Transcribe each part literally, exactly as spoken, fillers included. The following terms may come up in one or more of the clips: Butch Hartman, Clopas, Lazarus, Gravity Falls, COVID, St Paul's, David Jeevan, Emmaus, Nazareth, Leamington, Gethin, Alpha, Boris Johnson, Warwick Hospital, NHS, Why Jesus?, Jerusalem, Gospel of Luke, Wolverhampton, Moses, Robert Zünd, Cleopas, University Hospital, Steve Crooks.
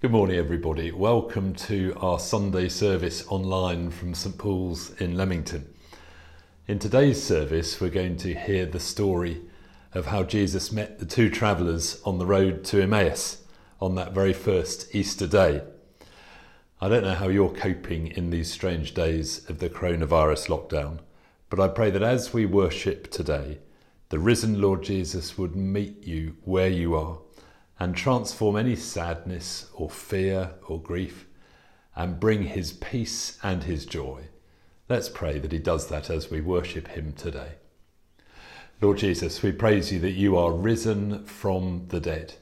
Good morning, everybody. Welcome to our Sunday service online from St Paul's in Leamington. In today's service, we're going to hear the story of how Jesus met the two travellers on the road to Emmaus on that very first Easter day. I don't know how you're coping in these strange days of the coronavirus lockdown, but I pray that as we worship today, the risen Lord Jesus would meet you where you are and transform any sadness or fear or grief and bring his peace and his joy. Let's pray that he does that as we worship him today. Lord Jesus, we praise you that you are risen from the dead.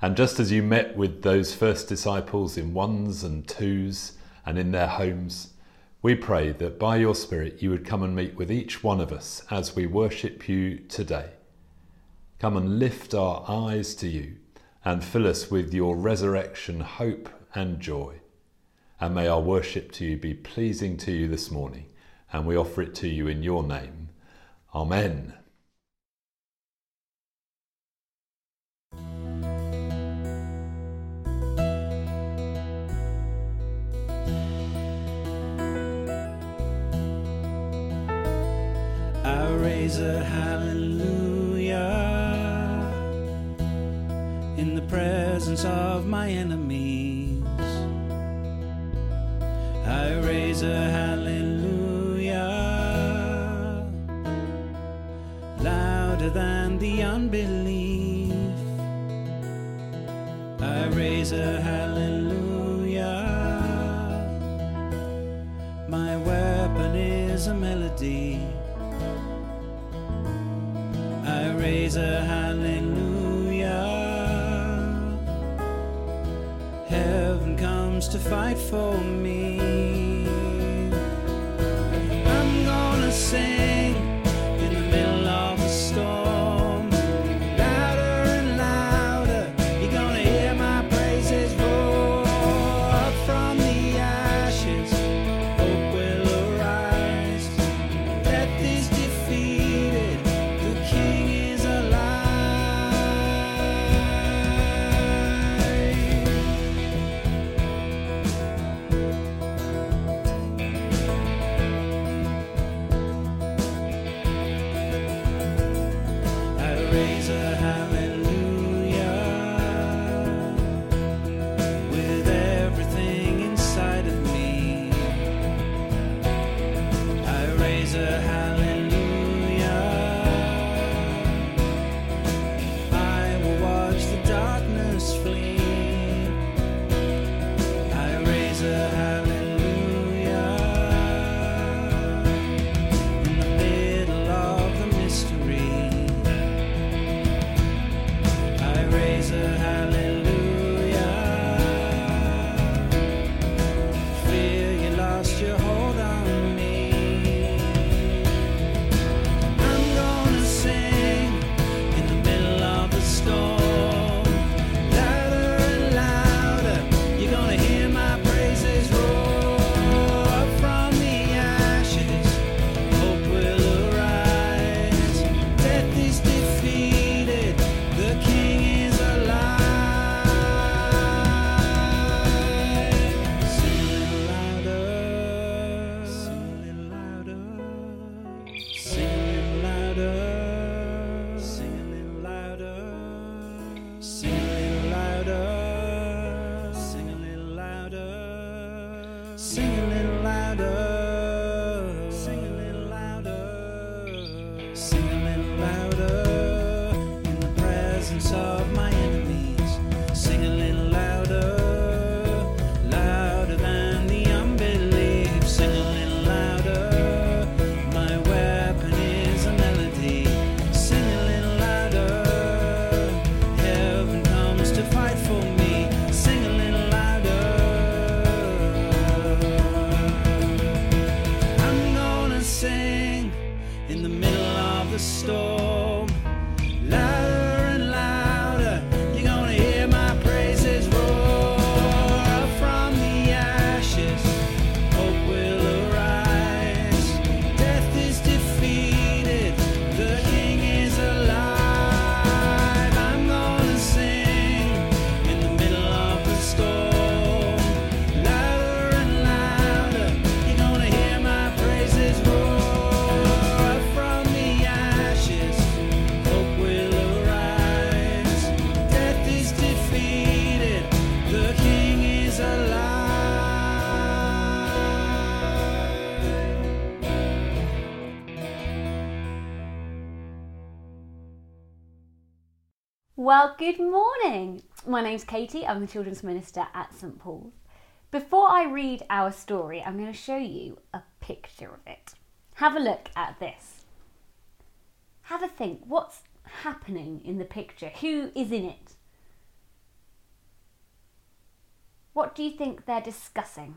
And just as you met with those first disciples in ones and twos and in their homes, we pray that by your Spirit you would come and meet with each one of us as we worship you today. Come and lift our eyes to you and fill us with your resurrection hope and joy. And may our worship to you be pleasing to you this morning, and we offer it to you in your name. Amen. I raise a hallelujah in the presence of my enemies. I raise a hallelujah louder than the unbelief. I raise a hallelujah, my weapon is a melody. I raise a hallelujah, heaven comes to fight for me. I'm gonna sing in the middle of the storm, louder and louder, you're gonna hear my praises roar. Up from the ashes, hope will arise. Death is defeated, the King is alive. Storm. Well, good morning. My name's Katie. I'm the Children's Minister at St Paul's. Before I read our story, I'm going to show you a picture of it. Have a look at this. Have a think. What's happening in the picture? Who is in it? What do you think they're discussing?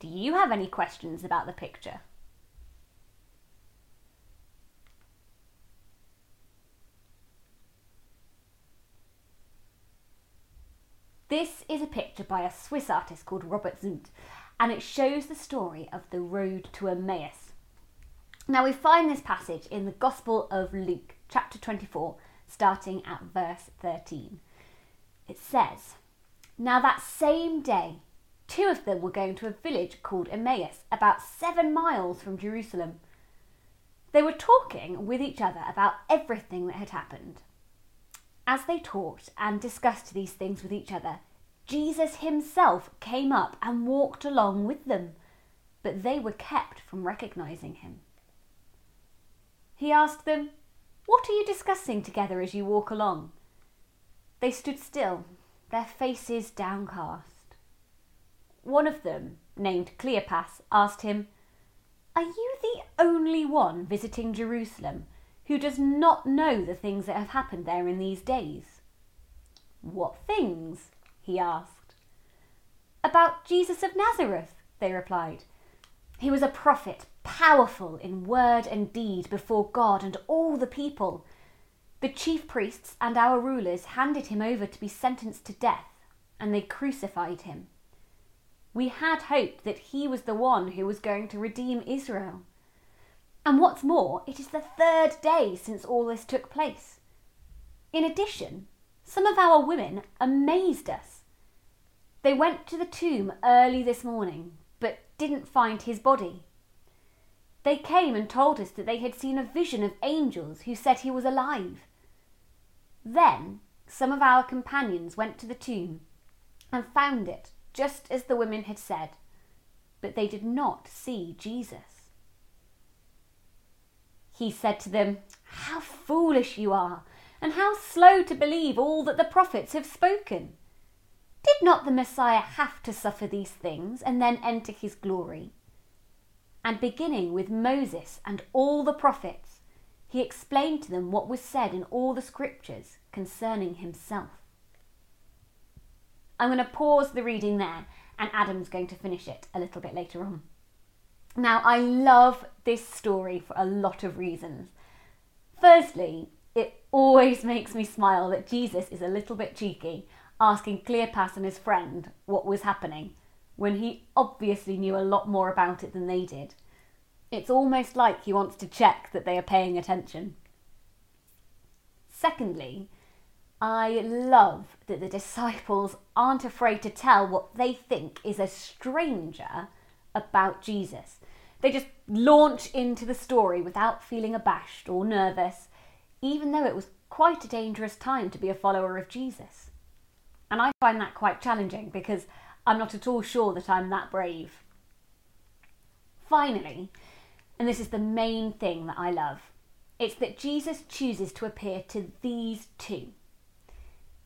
Do you have any questions about the picture? This is a picture by a Swiss artist called Robert Zünd, and it shows the story of the road to Emmaus. Now we find this passage in the Gospel of Luke, chapter twenty-four, starting at verse thirteen. It says, "Now that same day, two of them were going to a village called Emmaus, about seven miles from Jerusalem. They were talking with each other about everything that had happened. As they talked and discussed these things with each other, Jesus himself came up and walked along with them, but they were kept from recognizing him. He asked them, 'What are you discussing together as you walk along?' They stood still, their faces downcast. One of them, named Cleopas, asked him, 'Are you the only one visiting Jerusalem who does not know the things that have happened there in these days?' 'What things?' he asked. 'About Jesus of Nazareth,' they replied. 'He was a prophet, powerful in word and deed before God and all the people. The chief priests and our rulers handed him over to be sentenced to death, and they crucified him. We had hoped that he was the one who was going to redeem Israel. And what's more, it is the third day since all this took place. In addition, some of our women amazed us. They went to the tomb early this morning, but didn't find his body. They came and told us that they had seen a vision of angels who said he was alive. Then some of our companions went to the tomb and found it just as the women had said, but they did not see Jesus. He said to them, 'How foolish you are, and how slow to believe all that the prophets have spoken. Did not the Messiah have to suffer these things and then enter his glory?' And beginning with Moses and all the prophets, he explained to them what was said in all the scriptures concerning himself." I'm going to pause the reading there, and Adam's going to finish it a little bit later on. Now, I love this story for a lot of reasons. Firstly, it always makes me smile that Jesus is a little bit cheeky, asking Cleopas and his friend what was happening, when he obviously knew a lot more about it than they did. It's almost like he wants to check that they are paying attention. Secondly, I love that the disciples aren't afraid to tell what they think is a stranger about Jesus. They just launch into the story without feeling abashed or nervous, even though it was quite a dangerous time to be a follower of Jesus. And I find that quite challenging because I'm not at all sure that I'm that brave. Finally, and this is the main thing that I love, it's that Jesus chooses to appear to these two.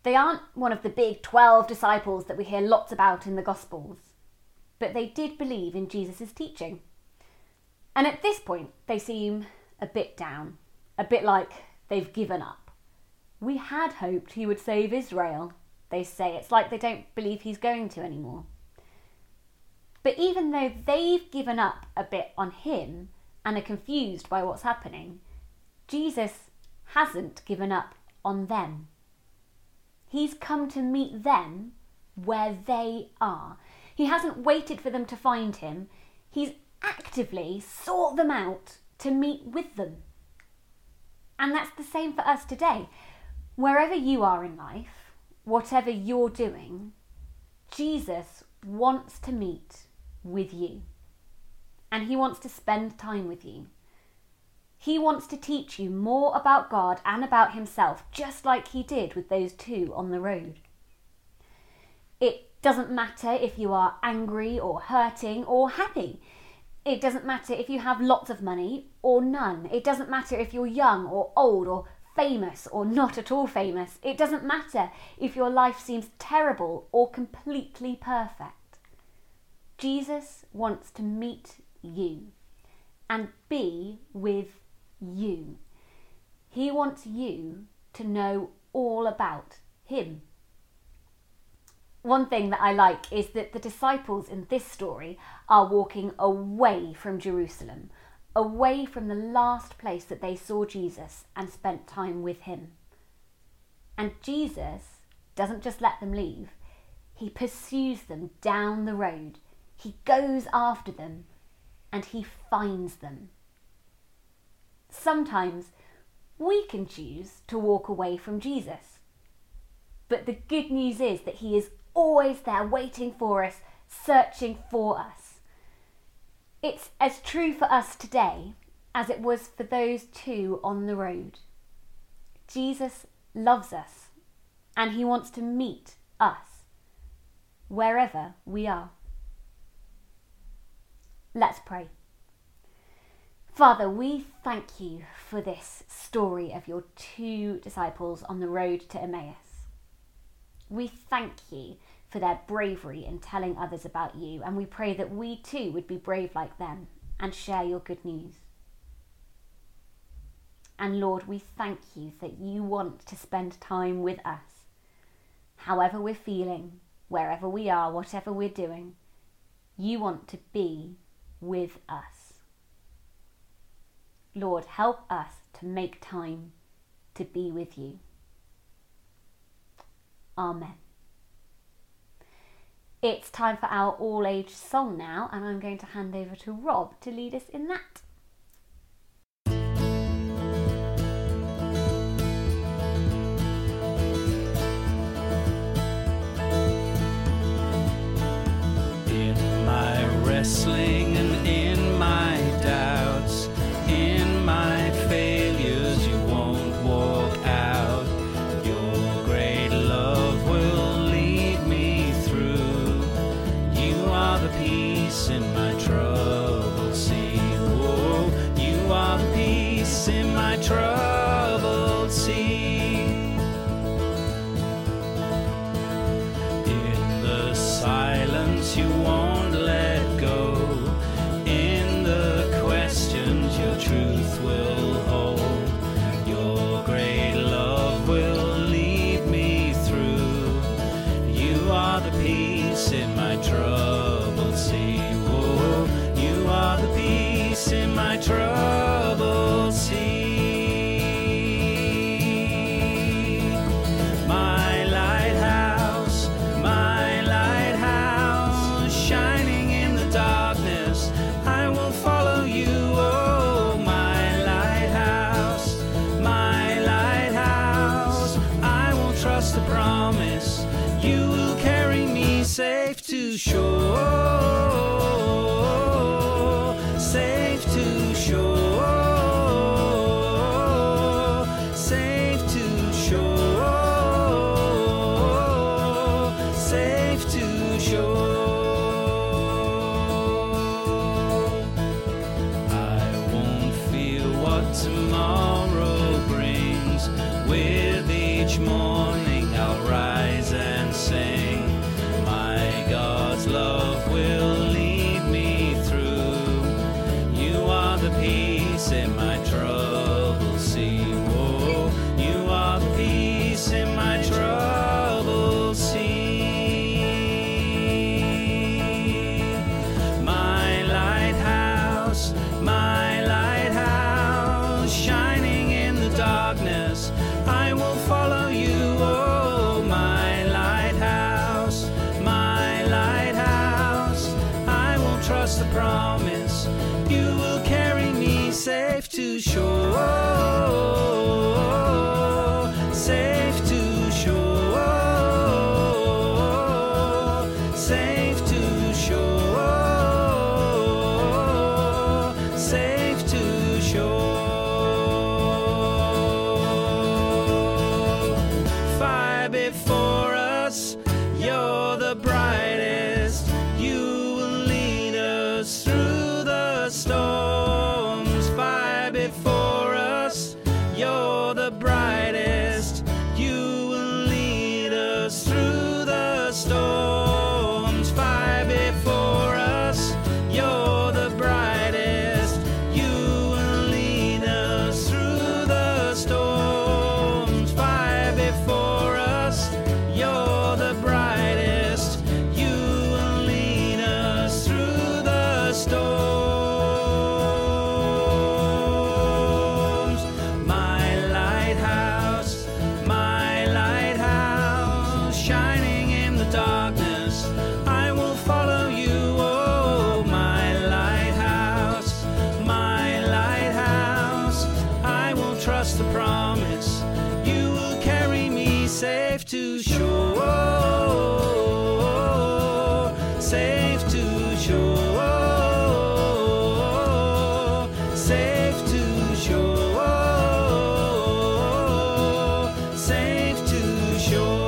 They aren't one of the big twelve disciples that we hear lots about in the Gospels, but they did believe in Jesus' teaching. And at this point, they seem a bit down, a bit like they've given up. "We had hoped he would save Israel," they say. It's like they don't believe he's going to anymore. But even though they've given up a bit on him and are confused by what's happening, Jesus hasn't given up on them. He's come to meet them where they are. He hasn't waited for them to find him. He's actively sought them out to meet with them. And that's the same for us today. Wherever you are in life, whatever you're doing, Jesus wants to meet with you. And he wants to spend time with you. He wants to teach you more about God and about himself, just like he did with those two on the road. It doesn't matter if you are angry or hurting or happy. It doesn't matter if you have lots of money or none. It doesn't matter if you're young or old or famous or not at all famous. It doesn't matter if your life seems terrible or completely perfect. Jesus wants to meet you and be with you. He wants you to know all about him. One thing that I like is that the disciples in this story are walking away from Jerusalem, away from the last place that they saw Jesus and spent time with him. And Jesus doesn't just let them leave. He pursues them down the road. He goes after them and he finds them. Sometimes we can choose to walk away from Jesus. But the good news is that he is always there waiting for us, searching for us. It's as true for us today as it was for those two on the road. Jesus loves us and he wants to meet us wherever we are. Let's pray. Father, we thank you for this story of your two disciples on the road to Emmaus. We thank you for their bravery in telling others about you, and we pray that we too would be brave like them and share your good news. And Lord, we thank you that you want to spend time with us, however we're feeling, wherever we are, whatever we're doing. You want to be with us. Lord, help us to make time to be with you. Amen. It's time for our all-age song now, and I'm going to hand over to Rob to lead us in that. In my wrestling and in my doubts, in my failures, you won't walk out. In my trouble, see, oh, you are the peace in my trouble, see. In the silence, you won't let go. In the questions, your truth will hold. Your great love will lead me through. You are the peace in my trouble, see. In my troubled sea, my lighthouse, my lighthouse, shining in the darkness, I will follow you, oh, my lighthouse, my lighthouse, I will trust the promise, you will carry me safe to shore. Safe to shore, safe to shore, safe to shore. I won't fear what tomorrow brings. With each morning I'll rise and sing. My God's love will lead me through. The peace in my troubled sea, oh, you are the peace in my troubled sea. My lighthouse, my lighthouse, shining in the darkness, I will follow you, oh, my lighthouse, my lighthouse, I will trust the promise, you will carry safe to shore, safe to shore, safe to shore, safe to shore. Fire before us, you're the brightest, you will lead us through the safe to shore, safe to shore, safe to shore.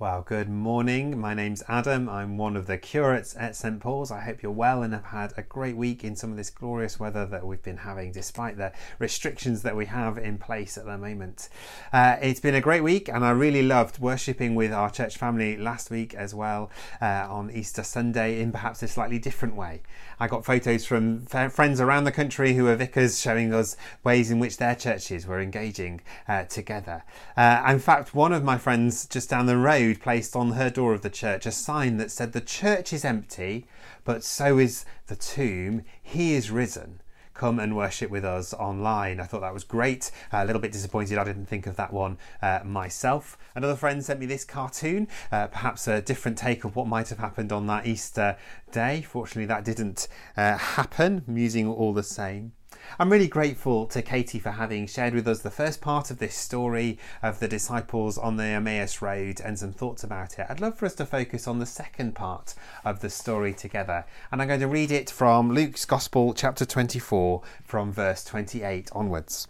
Wow, good morning. My name's Adam. I'm one of the curates at St Paul's. I hope you're well and have had a great week in some of this glorious weather that we've been having, despite the restrictions that we have in place at the moment. Uh, it's been a great week, and I really loved worshipping with our church family last week as well, uh, on Easter Sunday, in perhaps a slightly different way. I got photos from f- friends around the country who are vicars, showing us ways in which their churches were engaging uh, together. Uh, in fact, one of my friends just down the road placed on her door of the church a sign that said, "The church is empty, but so is the tomb. He is risen. Come and worship with us online." I thought that was great. A little bit disappointed I didn't think of that one uh, myself. Another friend sent me this cartoon, uh, perhaps a different take of what might have happened on that Easter day. Fortunately, that didn't uh, happen. Amusing all the same. I'm really grateful to Katie for having shared with us the first part of this story of the disciples on the Emmaus road and some thoughts about it. I'd love for us to focus on the second part of the story together, and I'm going to read it from Luke's Gospel, chapter twenty-four, from verse twenty-eight onwards.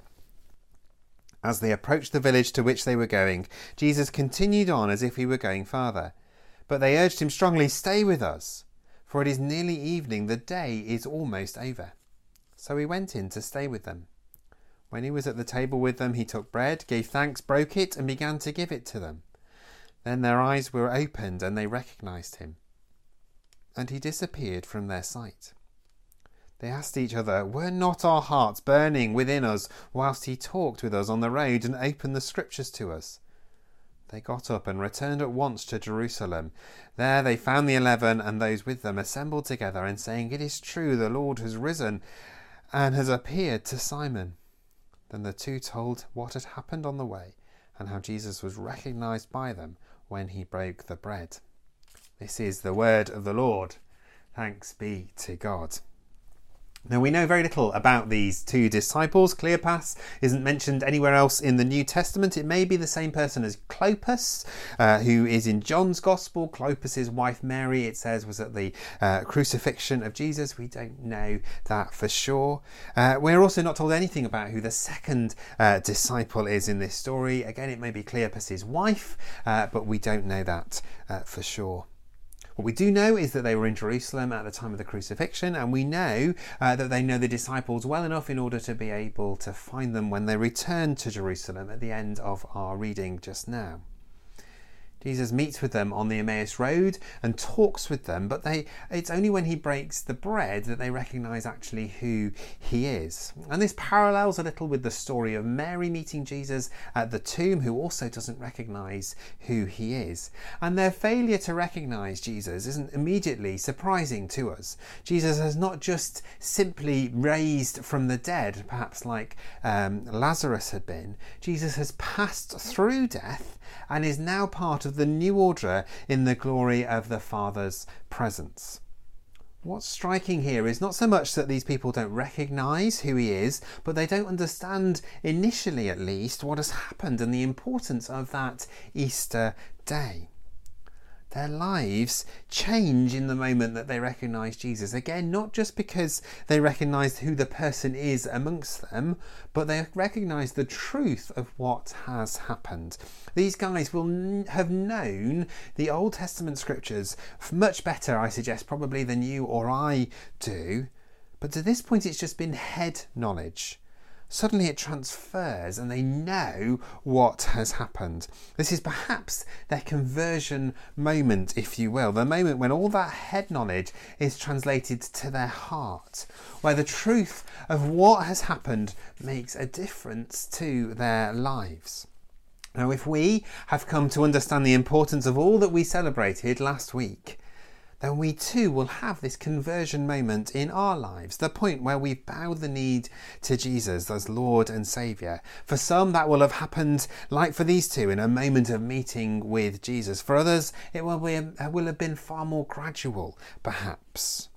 As they approached the village to which they were going, Jesus continued on as if he were going farther, but they urged him strongly, "Stay with us, for it is nearly evening, the day is almost over." So he went in to stay with them. When he was at the table with them, he took bread, gave thanks, broke it, and began to give it to them. Then their eyes were opened, and they recognized him, and he disappeared from their sight. They asked each other, "Were not our hearts burning within us whilst he talked with us on the road and opened the scriptures to us?" They got up and returned at once to Jerusalem. There they found the eleven and those with them assembled together and saying, "It is true, the Lord has risen and has appeared to Simon." Then the two told what had happened on the way and how Jesus was recognised by them when he broke the bread. This is the word of the Lord. Thanks be to God. Now, we know very little about these two disciples. Cleopas isn't mentioned anywhere else in the New Testament. It may be the same person as Clopas, uh, who is in John's Gospel. Clopas' wife Mary, it says, was at the uh, crucifixion of Jesus. We don't know that for sure. Uh, we're also not told anything about who the second uh, disciple is in this story. Again, it may be Cleopas' wife, uh, but we don't know that uh, for sure. What we do know is that they were in Jerusalem at the time of the crucifixion, and we know uh, that they know the disciples well enough in order to be able to find them when they return to Jerusalem at the end of our reading just now. Jesus meets with them on the Emmaus road and talks with them, but they it's only when he breaks the bread that they recognise actually who he is. And this parallels a little with the story of Mary meeting Jesus at the tomb, who also doesn't recognise who he is. And their failure to recognise Jesus isn't immediately surprising to us. Jesus has not just simply raised from the dead, perhaps like um, Lazarus had been. Jesus has passed through death and is now part of of the new order in the glory of the Father's presence. What's striking here is not so much that these people don't recognise who he is, but they don't understand, initially at least, what has happened and the importance of that Easter day. Their lives change in the moment that they recognise Jesus. Again, not just because they recognise who the person is amongst them, but they recognise the truth of what has happened. These guys will n- have known the Old Testament scriptures much better, I suggest, probably than you or I do. But to this point, it's just been head knowledge. Suddenly it transfers and they know what has happened. This is perhaps their conversion moment, if you will, the moment when all that head knowledge is translated to their heart, where the truth of what has happened makes a difference to their lives. Now, if we have come to understand the importance of all that we celebrated last week, then we too will have this conversion moment in our lives, the point where we bow the knee to Jesus as Lord and Saviour. For some, that will have happened, like for these two, in a moment of meeting with Jesus. For others, it will, be, it will have been far more gradual, perhaps.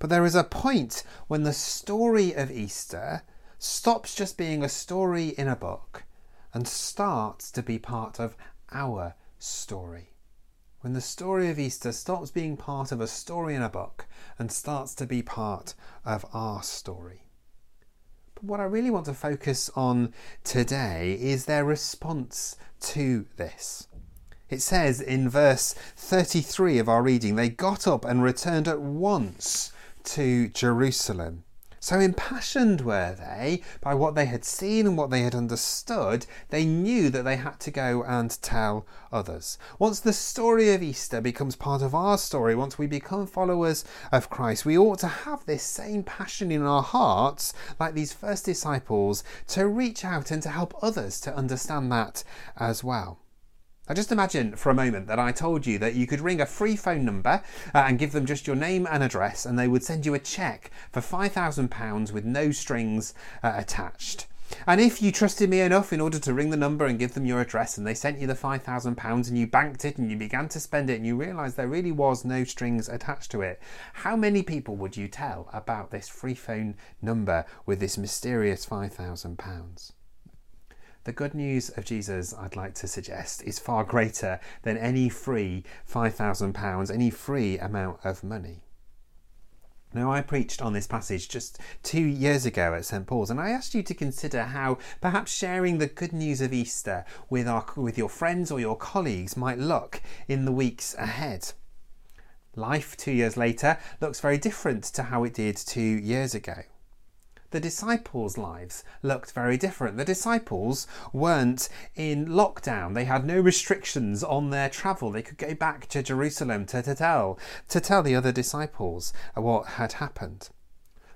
But there is a point when the story of Easter stops just being a story in a book and starts to be part of our story. When the story of Easter stops being part of a story in a book and starts to be part of our story. But what I really want to focus on today is their response to this. It says in verse thirty-three of our reading, they got up and returned at once to Jerusalem. So impassioned were they by what they had seen and what they had understood, they knew that they had to go and tell others. Once the story of Easter becomes part of our story, once we become followers of Christ, we ought to have this same passion in our hearts, like these first disciples, to reach out and to help others to understand that as well. Now just imagine for a moment that I told you that you could ring a free phone number uh, and give them just your name and address, and they would send you a cheque for five thousand pounds with no strings uh, attached. And if you trusted me enough in order to ring the number and give them your address, and they sent you the five thousand pounds and you banked it and you began to spend it and you realised there really was no strings attached to it, how many people would you tell about this free phone number with this mysterious five thousand pounds? The good news of Jesus, I'd like to suggest, is far greater than any free five thousand pounds, any free amount of money. Now, I preached on this passage just two years ago at St Paul's, and I asked you to consider how perhaps sharing the good news of Easter with our, with your friends or your colleagues might look in the weeks ahead. Life two years later looks very different to how it did two years ago. The disciples' lives looked very different. The disciples weren't in lockdown. They had no restrictions on their travel. They could go back to Jerusalem to, to tell to tell the other disciples what had happened.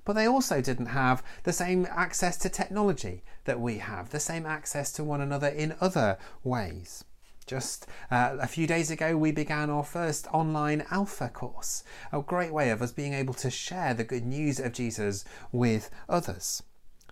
But they also didn't have the same access to technology that we have, the same access to one another in other ways. Just uh, a few days ago, we began our first online Alpha course, a great way of us being able to share the good news of Jesus with others.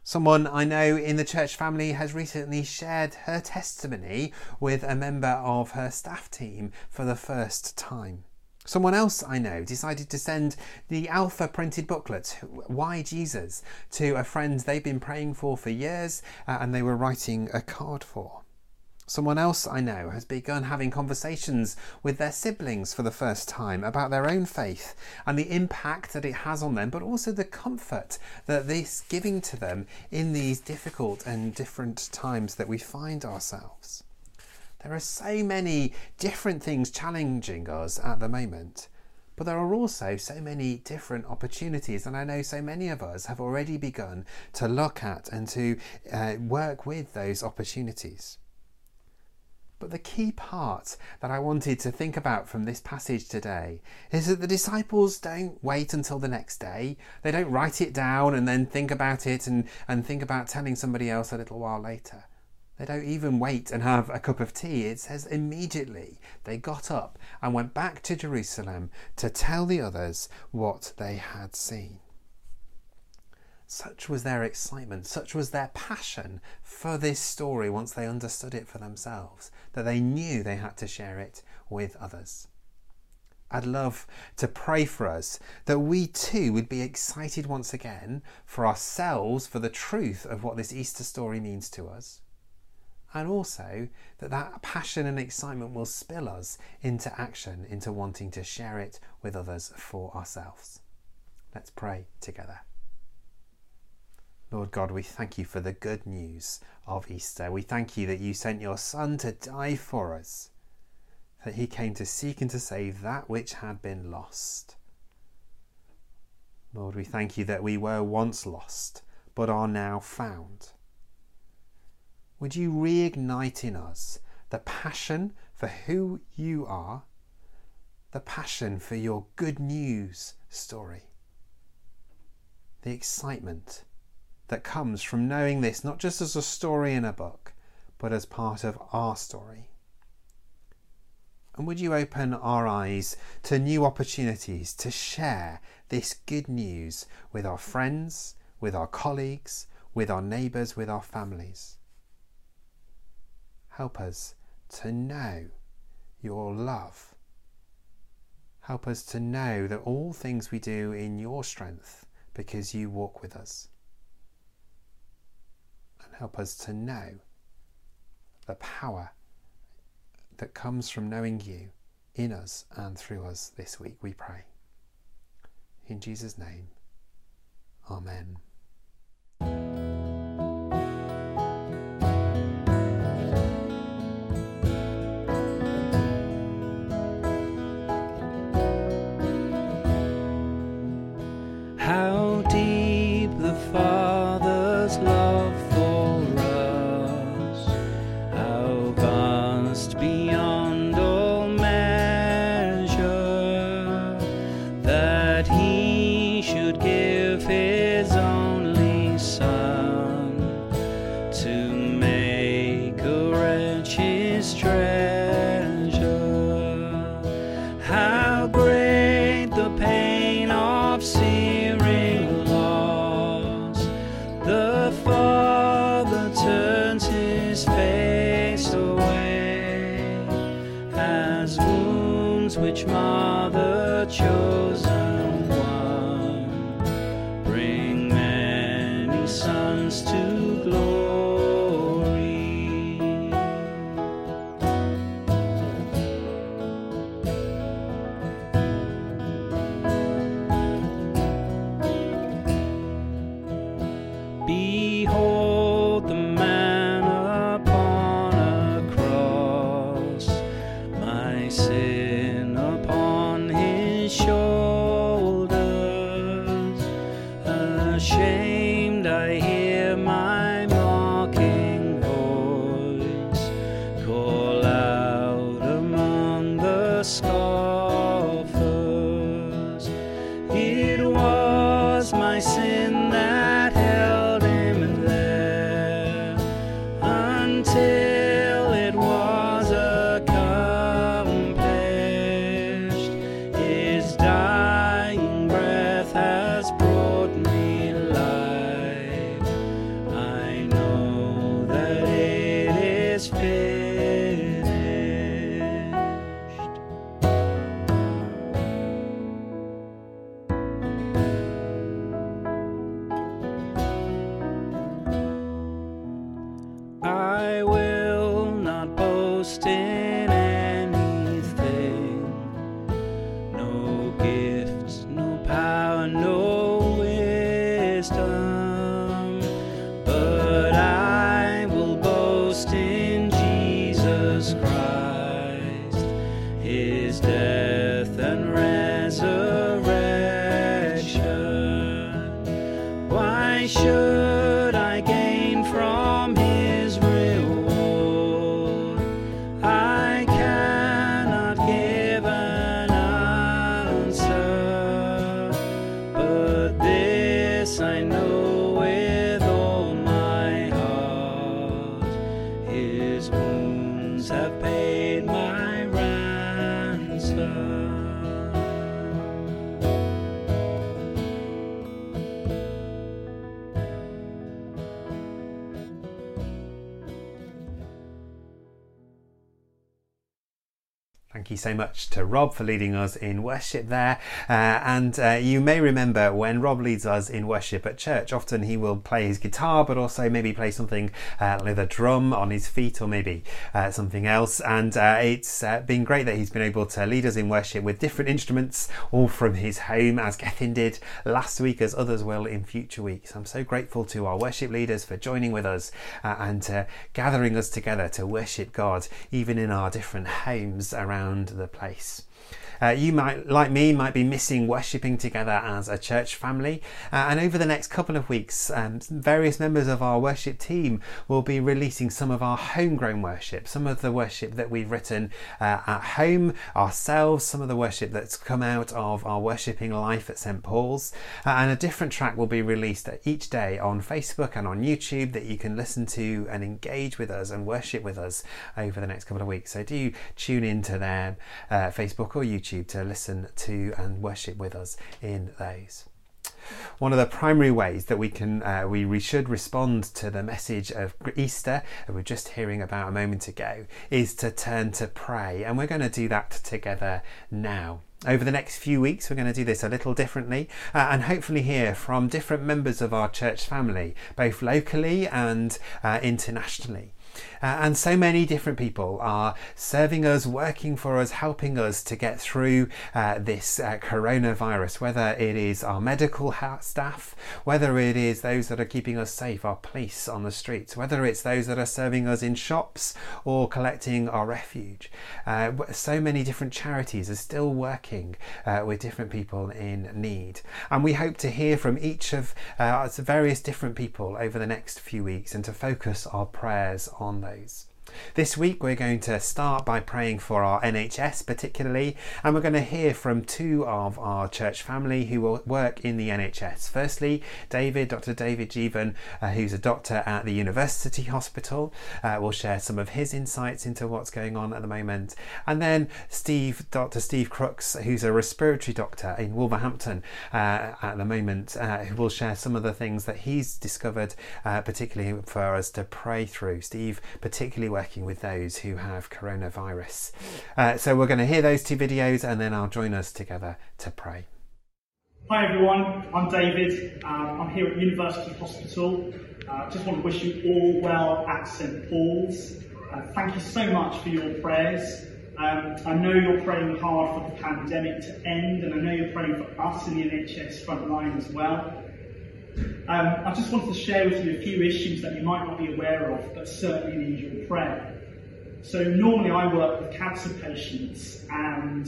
Someone I know in the church family has recently shared her testimony with a member of her staff team for the first time. Someone else I know decided to send the Alpha printed booklet, Why Jesus?, to a friend they've been praying for for years uh, and they were writing a card for. Someone else I know has begun having conversations with their siblings for the first time about their own faith and the impact that it has on them, but also the comfort that this giving to them in these difficult and different times that we find ourselves. There are so many different things challenging us at the moment, but there are also so many different opportunities, and I know so many of us have already begun to look at and to uh, work with those opportunities. But the key part that I wanted to think about from this passage today is that the disciples don't wait until the next day. They don't write it down and then think about it and, and think about telling somebody else a little while later. They don't even wait and have a cup of tea. It says immediately they got up and went back to Jerusalem to tell the others what they had seen. Such was their excitement, such was their passion for this story once they understood it for themselves, that they knew they had to share it with others. I'd love to pray for us that we too would be excited once again for ourselves, for the truth of what this Easter story means to us, and also that that passion and excitement will spill us into action, into wanting to share it with others for ourselves. Let's pray together. Lord God, we thank you for the good news of Easter. We thank you that you sent your Son to die for us, that he came to seek and to save that which had been lost. Lord, we thank you that we were once lost, but are now found. Would you reignite in us the passion for who you are, the passion for your good news story, the excitement that comes from knowing this not just as a story in a book, but as part of our story. And would you open our eyes to new opportunities to share this good news with our friends, with our colleagues, with our neighbours, with our families. Help us to know your love. Help us to know that all things we do in your strength, because you walk with us. Help us to know the power that comes from knowing you in us and through us this week, we pray. In Jesus' name, Amen. How deep the Father's love for us, how vast beyond all measure, that He should give His only Son to make a wretch His treasure. How great the pain of sin, which mother chosen one, bring many sons to glory. Behold the man upon a cross, my Savior, shoulders. Ashamed, I hear my mocking voice call out among the scoffers. It was my sin that held Him there until I will not boast in anything, no gifts, no power, no wisdom, but I will boast in Jesus Christ, His death and resurrection. Why should I gain from Him? I know with all my heart, His wounds have paid my ransom. Thank you so much to Rob for leading us in worship there. Uh, and uh, you may remember when Rob leads us in worship at church, often he will play his guitar, but also maybe play something uh, like a drum on his feet, or maybe uh, something else. And uh, it's uh, been great that he's been able to lead us in worship with different instruments, all from his home, as Gethin did last week, as others will in future weeks. I'm so grateful to our worship leaders for joining with us uh, and uh, gathering us together to worship God, even in our different homes around the place. Uh, you might, like me, might be missing worshipping together as a church family. Uh, and over the next couple of weeks, um, various members of our worship team will be releasing some of our homegrown worship, some of the worship that we've written uh, at home ourselves, some of the worship that's come out of our worshipping life at St Paul's. Uh, and a different track will be released each day on Facebook and on YouTube that you can listen to and engage with us and worship with us over the next couple of weeks. So do tune into their uh, Facebook or YouTube to listen to and worship with us in those. One of the primary ways that we can, uh, we, we should respond to the message of Easter, that we were just hearing about a moment ago, is to turn to pray, and we're going to do that together now. Over the next few weeks, we're going to do this a little differently uh, and hopefully hear from different members of our church family, both locally and uh, internationally. Uh, and so many different people are serving us, working for us, helping us to get through uh, this uh, coronavirus, whether it is our medical staff, whether it is those that are keeping us safe, our police on the streets, whether it's those that are serving us in shops or collecting our refuge. Uh, so many different charities are still working uh, with different people in need. And we hope to hear from each of uh, various different people over the next few weeks and to focus our prayers on those. This week we're going to start by praying for our N H S particularly, and we're going to hear from two of our church family who will work in the N H S. Firstly, David, Doctor David Jeevan, uh, who's a doctor at the University Hospital, uh, will share some of his insights into what's going on at the moment. And then Steve, Doctor Steve Crooks, who's a respiratory doctor in Wolverhampton uh, at the moment, uh, who will share some of the things that he's discovered, uh, particularly for us to pray through. Steve particularly working with those who have coronavirus. Uh, so we're going to hear those two videos and then I'll join us together to pray. Hi everyone, I'm David. Uh, I'm here at University Hospital. I uh, just want to wish you all well at St Paul's. Uh, thank you so much for your prayers. Um, I know you're praying hard for the pandemic to end, and I know you're praying for us in the N H S frontline as well. Um, I just wanted to share with you a few issues that you might not be aware of, but certainly need your prayer. So normally I work with cancer patients, and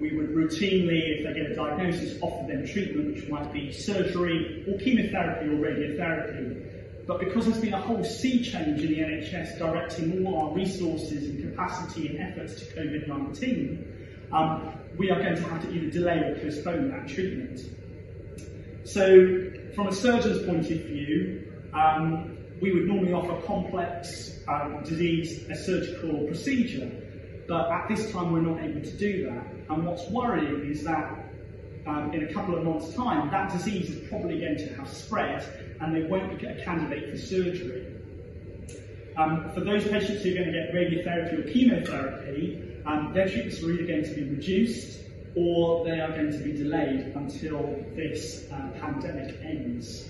we would routinely, if they get a diagnosis, offer them treatment, which might be surgery or chemotherapy or radiotherapy. But because there's been a whole sea change in the N H S directing all our resources and capacity and efforts to COVID nineteen, um, we are going to have to either delay or postpone that treatment. So, from a surgeon's point of view, um, we would normally offer complex um, disease a surgical procedure, but at this time we're not able to do that. And what's worrying is that um, in a couple of months' time, that disease is probably going to have spread, and they won't get a candidate for surgery. Um, for those patients who are going to get radiotherapy or chemotherapy, um, their treatments are either going to be reduced, or they are going to be delayed until this uh, pandemic ends.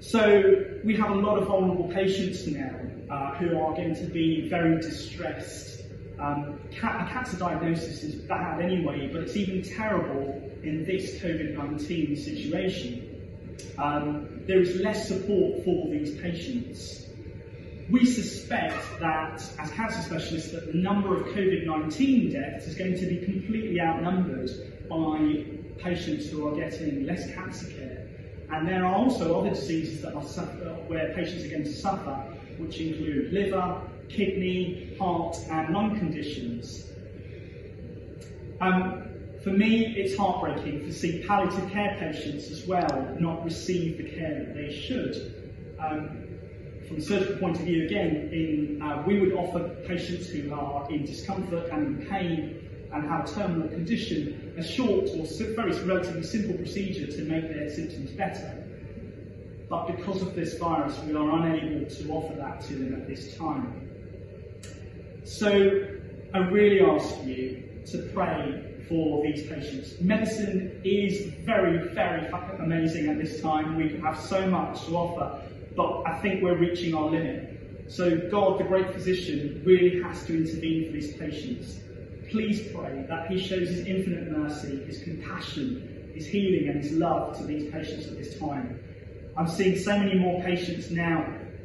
So we have a lot of vulnerable patients now uh, who are going to be very distressed. Um, ca- a cancer diagnosis is bad anyway, but it's even terrible in this COVID nineteen situation. Um, there is less support for these patients. We suspect that, as cancer specialists, that the number of COVID nineteen deaths is going to be completely outnumbered by patients who are getting less cancer care. And there are also other diseases that are suffer, where patients are going to suffer, which include liver, kidney, heart and lung conditions. Um, for me, it's heartbreaking to see palliative care patients as well not receive the care that they should. Um, From a surgical point of view, again, in, uh, we would offer patients who are in discomfort and in pain and have a terminal condition a short or very relatively simple procedure to make their symptoms better. But because of this virus, we are unable to offer that to them at this time. So I really ask you to pray for these patients. Medicine is very, very amazing at this time. We have so much to offer, but I think we're reaching our limit. So God, the great physician, really has to intervene for these patients. Please pray that he shows his infinite mercy, his compassion, his healing and his love to these patients at this time. I'm seeing so many more patients now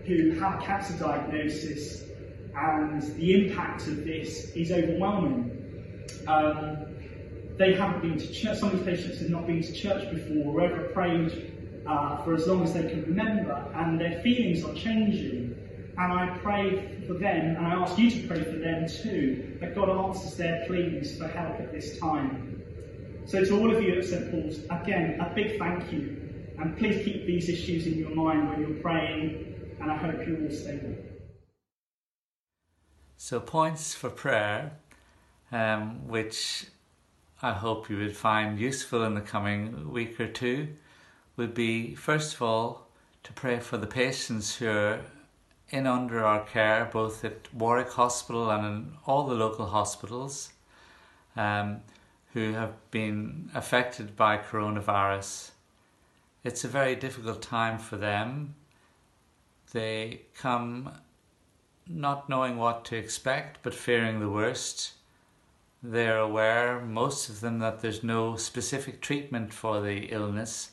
who have a cancer diagnosis, and the impact of this is overwhelming. Um, they haven't been to church, some of these patients have not been to church before, or ever prayed Uh, for as long as they can remember, and their feelings are changing. And I pray for them, and I ask you to pray for them too, that God answers their pleas for help at this time. So to all of you at St Paul's, again, a big thank you, and please keep these issues in your mind when you're praying, and I hope you all stay well. So points for prayer, um, which I hope you would find useful in the coming week or two, would be, first of all, to pray for the patients who are in under our care, both at Warwick Hospital and in all the local hospitals, um, who have been affected by coronavirus. It's a very difficult time for them. They come not knowing what to expect, but fearing the worst. They're aware, most of them, that there's no specific treatment for the illness,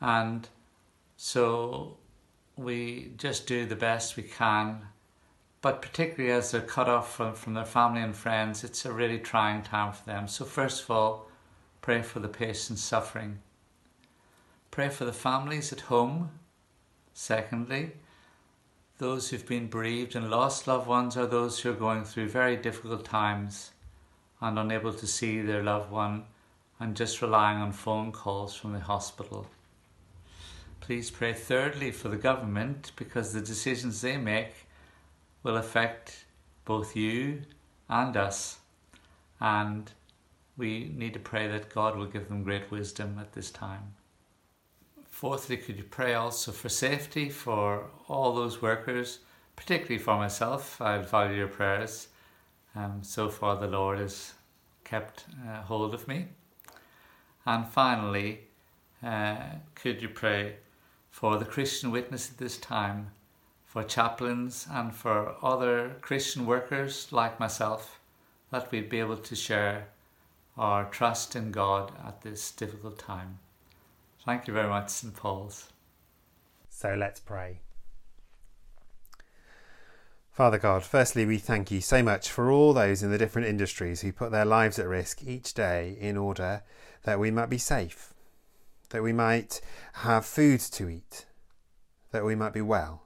and so we just do the best we can. But particularly as they're cut off from, from their family and friends, it's a really trying time for them. So first of all, pray for the patients suffering. Pray for the families at home. Secondly, those who've been bereaved and lost loved ones are those who are going through very difficult times and unable to see their loved one and just relying on phone calls from the hospital. Please pray thirdly for the government, because the decisions they make will affect both you and us, and we need to pray that God will give them great wisdom at this time. Fourthly, could you pray also for safety for all those workers, particularly for myself. I value your prayers. Um, so far the Lord has kept uh, hold of me. And finally, uh, could you pray for the Christian witness at this time, for chaplains and for other Christian workers like myself, that we'd be able to share our trust in God at this difficult time. Thank you very much, St Paul's. So let's pray. Father God, firstly, we thank you so much for all those in the different industries who put their lives at risk each day in order that we might be safe, that we might have food to eat, that we might be well.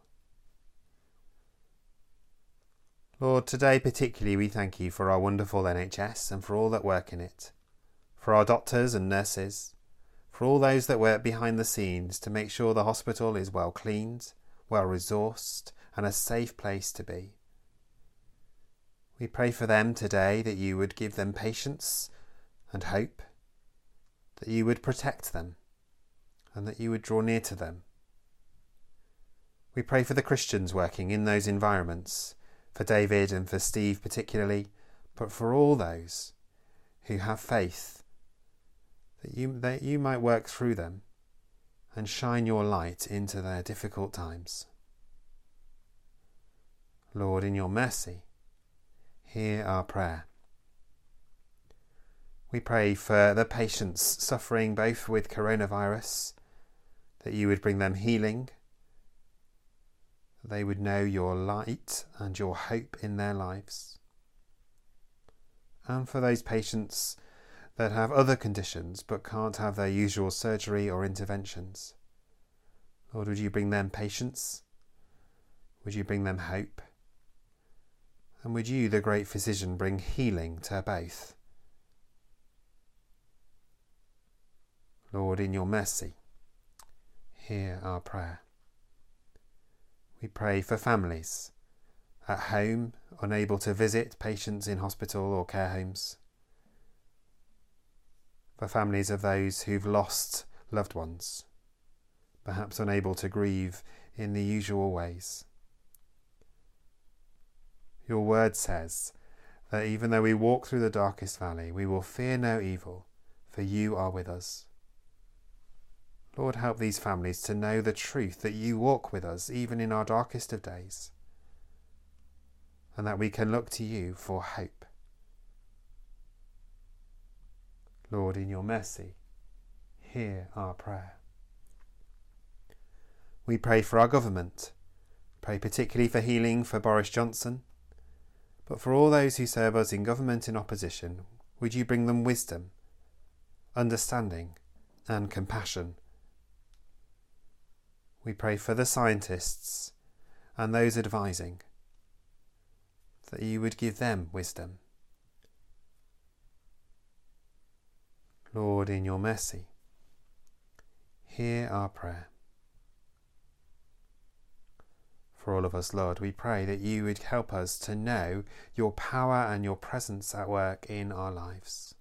Lord, today particularly we thank you for our wonderful N H S and for all that work in it, for our doctors and nurses, for all those that work behind the scenes to make sure the hospital is well cleaned, well resourced and a safe place to be. We pray for them today that you would give them patience and hope, that you would protect them and that you would draw near to them. We pray for the Christians working in those environments, for David and for Steve particularly, but for all those who have faith, that you, that you might work through them and shine your light into their difficult times. Lord, in your mercy, hear our prayer. We pray for the patients suffering both with coronavirus, that you would bring them healing, that they would know your light and your hope in their lives. And for those patients that have other conditions but can't have their usual surgery or interventions, Lord, would you bring them patience? Would you bring them hope? And would you, the great physician, bring healing to both? Lord, in your mercy, hear our prayer. We pray for families at home, unable to visit patients in hospital or care homes, for families of those who've lost loved ones, perhaps unable to grieve in the usual ways. Your word says that even though we walk through the darkest valley, we will fear no evil, for you are with us. Lord, help these families to know the truth that you walk with us even in our darkest of days, and that we can look to you for hope. Lord, in your mercy, hear our prayer. We pray for our government. Pray particularly for healing for Boris Johnson. But for all those who serve us in government in opposition, would you bring them wisdom, understanding and compassion. We pray for the scientists and those advising, that you would give them wisdom. Lord, in your mercy, hear our prayer. For all of us, Lord, we pray that you would help us to know your power and your presence at work in our lives.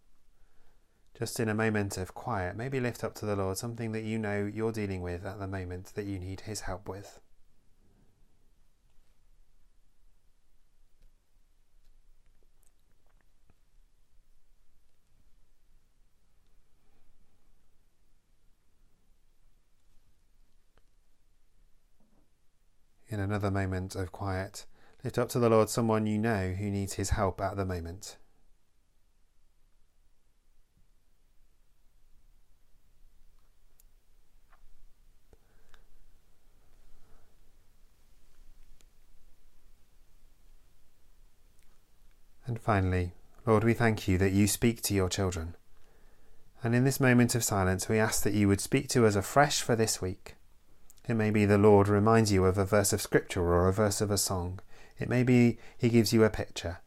Just in a moment of quiet, maybe lift up to the Lord something that you know you're dealing with at the moment that you need his help with. In another moment of quiet, Lift up to the Lord someone you know who needs his help at the moment. And finally, Lord, we thank you that you speak to your children. And in this moment of silence, we ask that you would speak to us afresh for this week. It may be the Lord reminds you of a verse of scripture or a verse of a song. It may be he gives you a picture.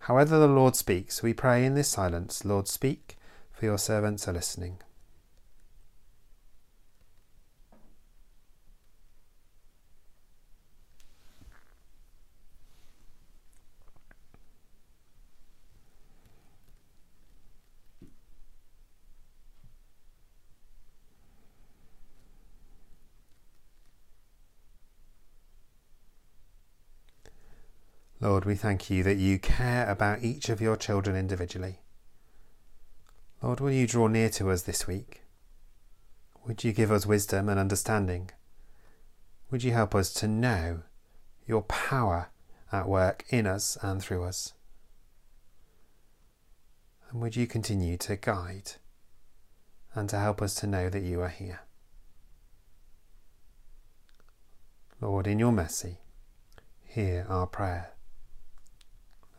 However the Lord speaks, we pray in this silence, Lord, speak, for your servants are listening. Lord, we thank you that you care about each of your children individually. Lord, will you draw near to us this week? Would you give us wisdom and understanding? Would you help us to know your power at work in us and through us? And would you continue to guide and to help us to know that you are here? Lord, in your mercy, hear our prayer.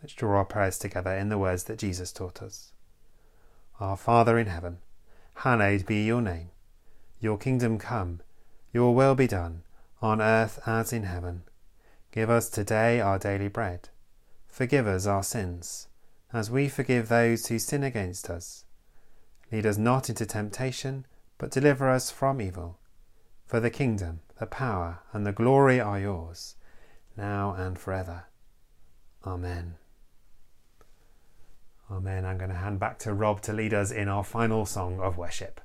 Let's draw our prayers together in the words that Jesus taught us. Our Father in heaven, hallowed be your name. Your kingdom come, your will be done, on earth as in heaven. Give us today our daily bread. Forgive us our sins, as we forgive those who sin against us. Lead us not into temptation, but deliver us from evil. For the kingdom, the power, and the glory are yours, now and forever. Amen. Amen. I'm going to hand back to Rob to lead us in our final song of worship.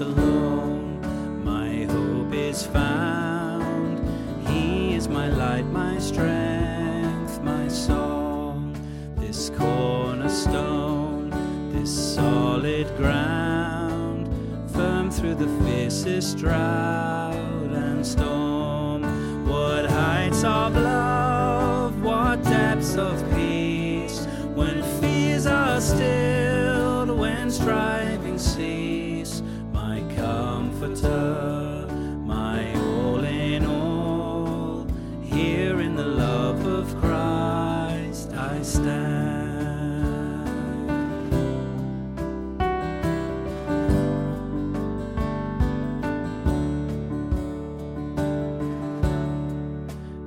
Alone, my hope is found. He is my light, my strength, my song. This cornerstone, this solid ground, firm through the fiercest drought and storm. What heights of love, what depths of peace, when fears are stilled, when striving ceases. Comforter, my all in all, here in the love of Christ I stand.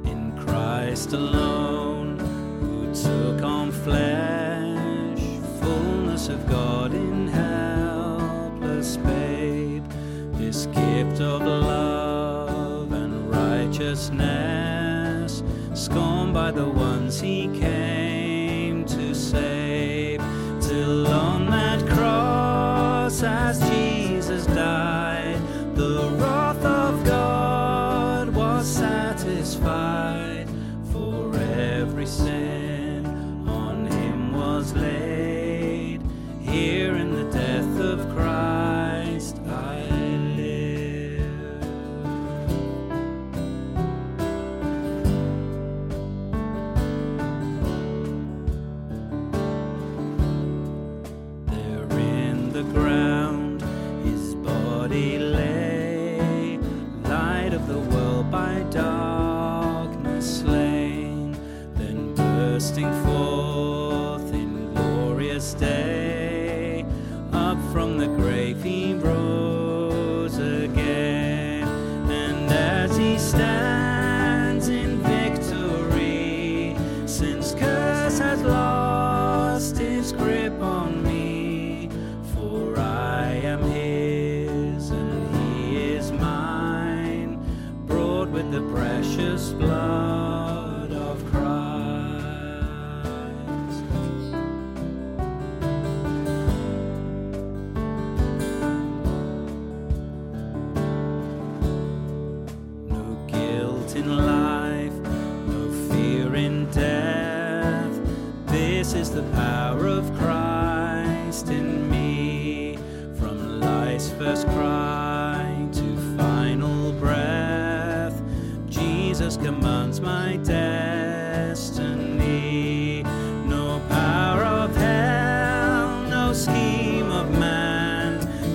In Christ alone, who took on flesh, fullness of God in helpless babe. This gift of love and righteousness, scorned by the ones he came to save, till on that cross as Jesus died, the wrath of God was satisfied, for every sin on him was laid, here in the death of Christ I in life, no fear in death. This is the power of Christ in me. From life's first cry to final breath, Jesus commands my destiny. No power of hell, no scheme of man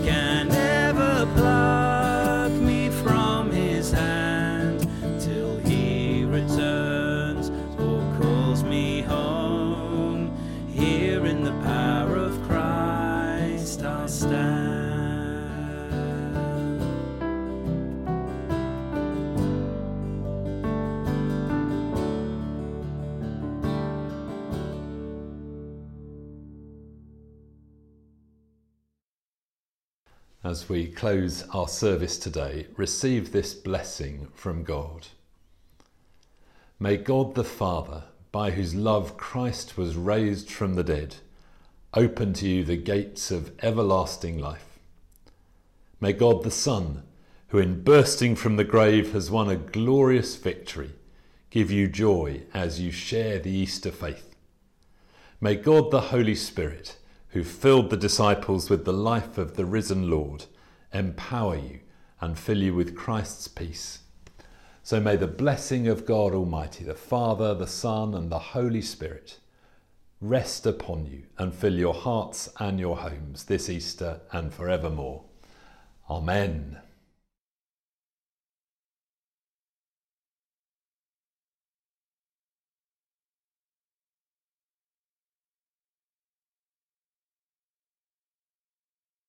can ever pluck me from his hand till he returns or calls me home. Here in the power of Christ I'll stand. As we close our service today, receive this blessing from God. May God the Father, by whose love Christ was raised from the dead, open to you the gates of everlasting life. May God the Son, who in bursting from the grave has won a glorious victory, give you joy as you share the Easter faith. May God the Holy Spirit, who filled the disciples with the life of the risen Lord, empower you and fill you with Christ's peace. So may the blessing of God Almighty, the Father, the Son, and the Holy Spirit rest upon you and fill your hearts and your homes this Easter and forevermore. Amen.